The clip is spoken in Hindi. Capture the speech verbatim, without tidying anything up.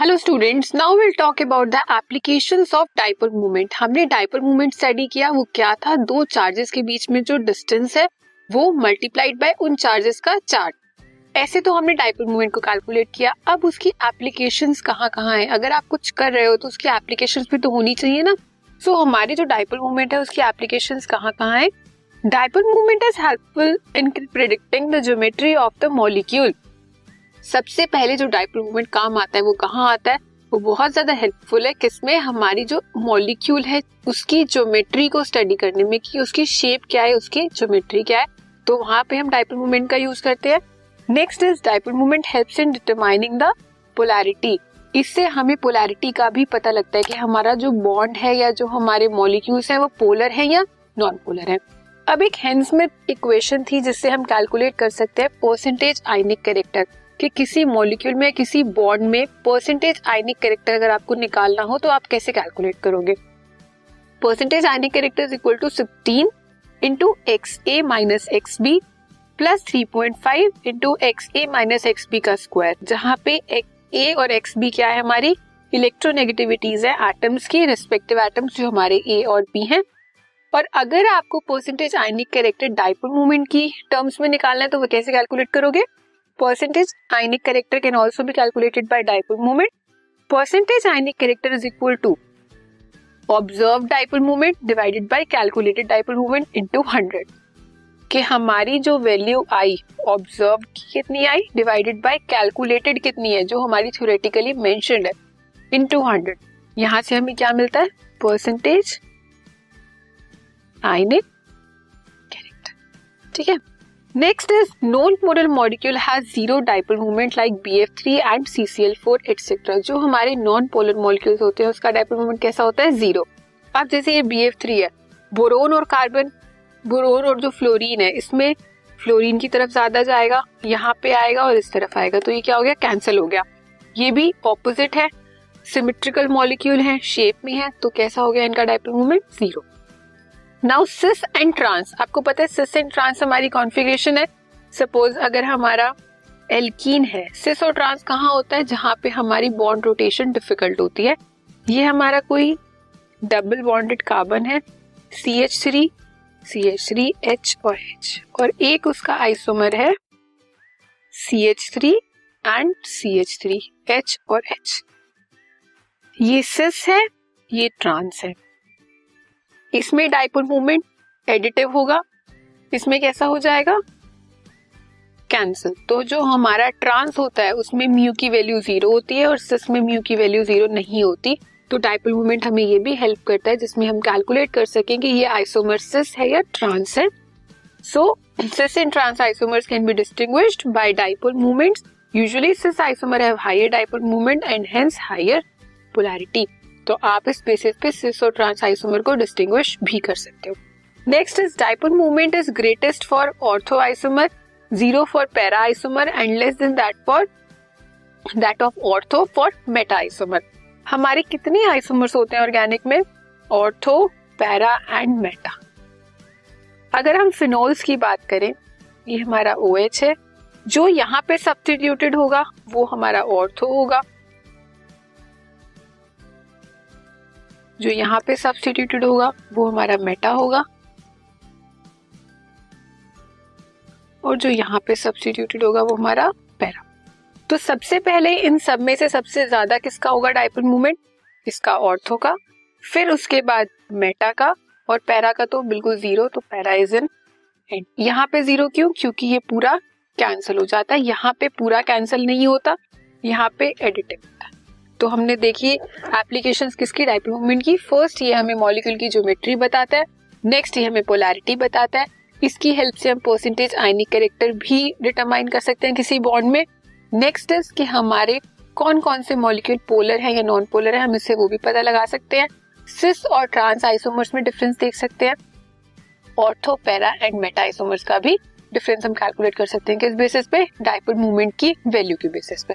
Hello students, now will talk about the applications of dipole moment. हमने डाइपोल मोमेंट स्टडी किया, वो क्या था? दो चार्जेस के बीच में जो डिस्टेंस है वो मल्टीप्लाइड बाय उन चार्जेस का चार्ज। ऐसे तो हमने डाइपोल मोमेंट को कैलकुलेट किया। अब उसकी एप्लीकेशंस कहाँ कहाँ है? अगर आप कुछ कर रहे हो तो उसकी एप्लीकेशंस भी तो होनी चाहिए ना। सो so, हमारी जो डाइपोल मोमेंट है उसकी एप्लीकेशंस कहाँ कहाँ है? Dipole moment is helpful in predicting the geometry of the molecule. सबसे पहले जो डाइपोल मोमेंट काम आता है वो कहाँ आता है? वो बहुत ज्यादा हेल्पफुल है किसमें? हमारी जो मॉलिक्यूल है उसकी ज्योमेट्री को स्टडी करने में कि उसकी शेप क्या है, उसकी ज्योमेट्री क्या है, तो वहाँ पे हम डाइपोल मोमेंट का यूज करते हैं। Next is dipole moment helps in determining the polarity. इससे हमें पोलैरिटी का भी पता लगता है कि हमारा जो बॉन्ड है या जो हमारे मॉलिक्यूल्स है वो पोलर है या नॉन पोलर है। अब एक हैंसमिथ इक्वेशन थी जिससे हम कैलकुलेट कर सकते हैं परसेंटेज आयनिक कैरेक्टर कि किसी मॉलिक्यूल में किसी बॉन्ड में परसेंटेज आयनिक कैरेक्टर अगर आपको निकालना हो तो आप कैसे कैलकुलेट करोगे? Percentage ionic character is equal to sixteen into X A minus X B plus three point five into X A minus X B का स्क्वायर, जहाँ पे ए और एक्स बी क्या है? हमारी इलेक्ट्रोनेगेटिविटीज है एटम्स की, रिस्पेक्टिव एटम्स जो हमारे ए और बी हैं। और अगर आपको percentage ionic character dipole moment की टर्म्स में निकालना है तो वो कैसे कैलकुलेट करोगे? Percentage ionic character can also be calculated by dipole moment. Percentage ionic character is equal to observed dipole moment divided by calculated dipole moment into hundred. कि हमारी जो वैल्यू आई ऑब्जर्व्ड कितनी आई डिवाइडेड बाय कैलकुलेटेड कितनी है जो हमारी थ्योरेटिकली मेंशनड है इनटू हंड्रेड। यहाँ से हमें क्या मिलता है? Percentage ionic character. ठीक है। Next is non polar molecule has zero dipole moment like B F three and C C L four etcetera. जो हमारे नॉन पोलर मॉलिक्यूल्स होते हैं उसका डाइपोल मोमेंट कैसा होता है? जीरो। अब जैसे ये बी एफ थ्री है, बोरोन और कार्बन, बोरोन और जो फ्लोरीन है, इसमें फ्लोरीन की तरफ ज्यादा जाएगा, यहाँ पे आएगा और इस तरफ आएगा, तो ये क्या हो गया? कैंसिल हो गया। ये भी ऑपोजिट है, सिमेट्रिकल मॉलिक्यूल है, शेप में है, तो कैसा हो गया इनका dipole moment? Zero. Now cis and trans, आपको पता है सिस एंड ट्रांस हमारी कॉन्फ़िगरेशन है। सपोज अगर हमारा एल्कीन है, सिस और ट्रांस कहाँ होता है? जहाँ पे हमारी बॉन्ड रोटेशन डिफिकल्ट होती है। ये हमारा कोई डबल बॉन्डेड कार्बन है, C H three C H three, H और एच, और एक उसका आइसोमर है C H three and C H three, H और एच। ये सिस है, ये ट्रांस है। इसमें डाइपोल मोमेंट एडिटिव होगा, इसमें कैसा हो जाएगा? कैंसिल। तो जो हमारा ट्रांस होता है उसमें म्यू की वैल्यू जीरो होती है और सिस में म्यू की वैल्यू जीरो नहीं होती। तो डाइपोल मोमेंट हमें ये भी हेल्प करता है जिसमें हम कैलकुलेट कर सकें कि ये आइसोमर सिस है या ट्रांस है। So cis and trans isomers can be distinguished by dipole moments. Usually cis isomer have higher dipole moment and hence higher polarity. तो आप इस बेसिस पे सिस और ट्रांस आइसोमर को डिस्टिंग्विश भी कर सकते हो। Next is dipole moment is greatest for ortho isomer, zero for para isomer and less than that for that of ortho for meta isomer. हमारे कितने आइसोमर्स होते हैं ऑर्गेनिक में? Ortho, para and meta. अगर हम फिनोल्स की बात करें, ये हमारा OH है, जो यहाँ पे सब्स्टिट्यूटेड होगा वो हमारा ऑर्थो होगा, जो यहाँ पे सब्स्टिट्यूटेड होगा वो हमारा मेटा होगा, और जो यहाँ पे सब्स्टिट्यूटेड होगा वो हमारा पैरा। तो सबसे पहले इन सब में से सबसे ज्यादा किसका होगा डाइपोल मोमेंट? इसका, ऑर्थो का, फिर उसके बाद मेटा का, और पैरा का तो बिल्कुल जीरो। तो पैरा इज इन एंड। यहाँ पे जीरो क्यों? क्योंकि ये पूरा कैंसिल हो जाता है। यहाँ पे पूरा कैंसिल नहीं होता, यहाँ पे एडिटिव होता है। तो हमने देखिए एप्लीकेशंस किसकी? डाइपोल मोमेंट की। फर्स्ट ये हमें मॉलिक्यूल की ज्योमेट्री बताता है, नेक्स्ट ये हमें पोलैरिटी बताता है, इसकी हेल्प से हम परसेंटेज आयनिक कैरेक्टर भी डिटरमाइन कर सकते हैं किसी बॉन्ड में। नेक्स्ट इज कि हमारे कौन कौन से मॉलिक्यूल पोलर है या नॉन पोलर है, हम इससे वो भी पता लगा सकते हैं। सिस और ट्रांस आइसोमर्स में डिफरेंस देख सकते हैं, ortho, para and meta isomers का भी डिफरेंस हम कैलकुलेट कर सकते हैं किस बेसिस पे? डाइपोल मोमेंट की वैल्यू के बेसिस पे।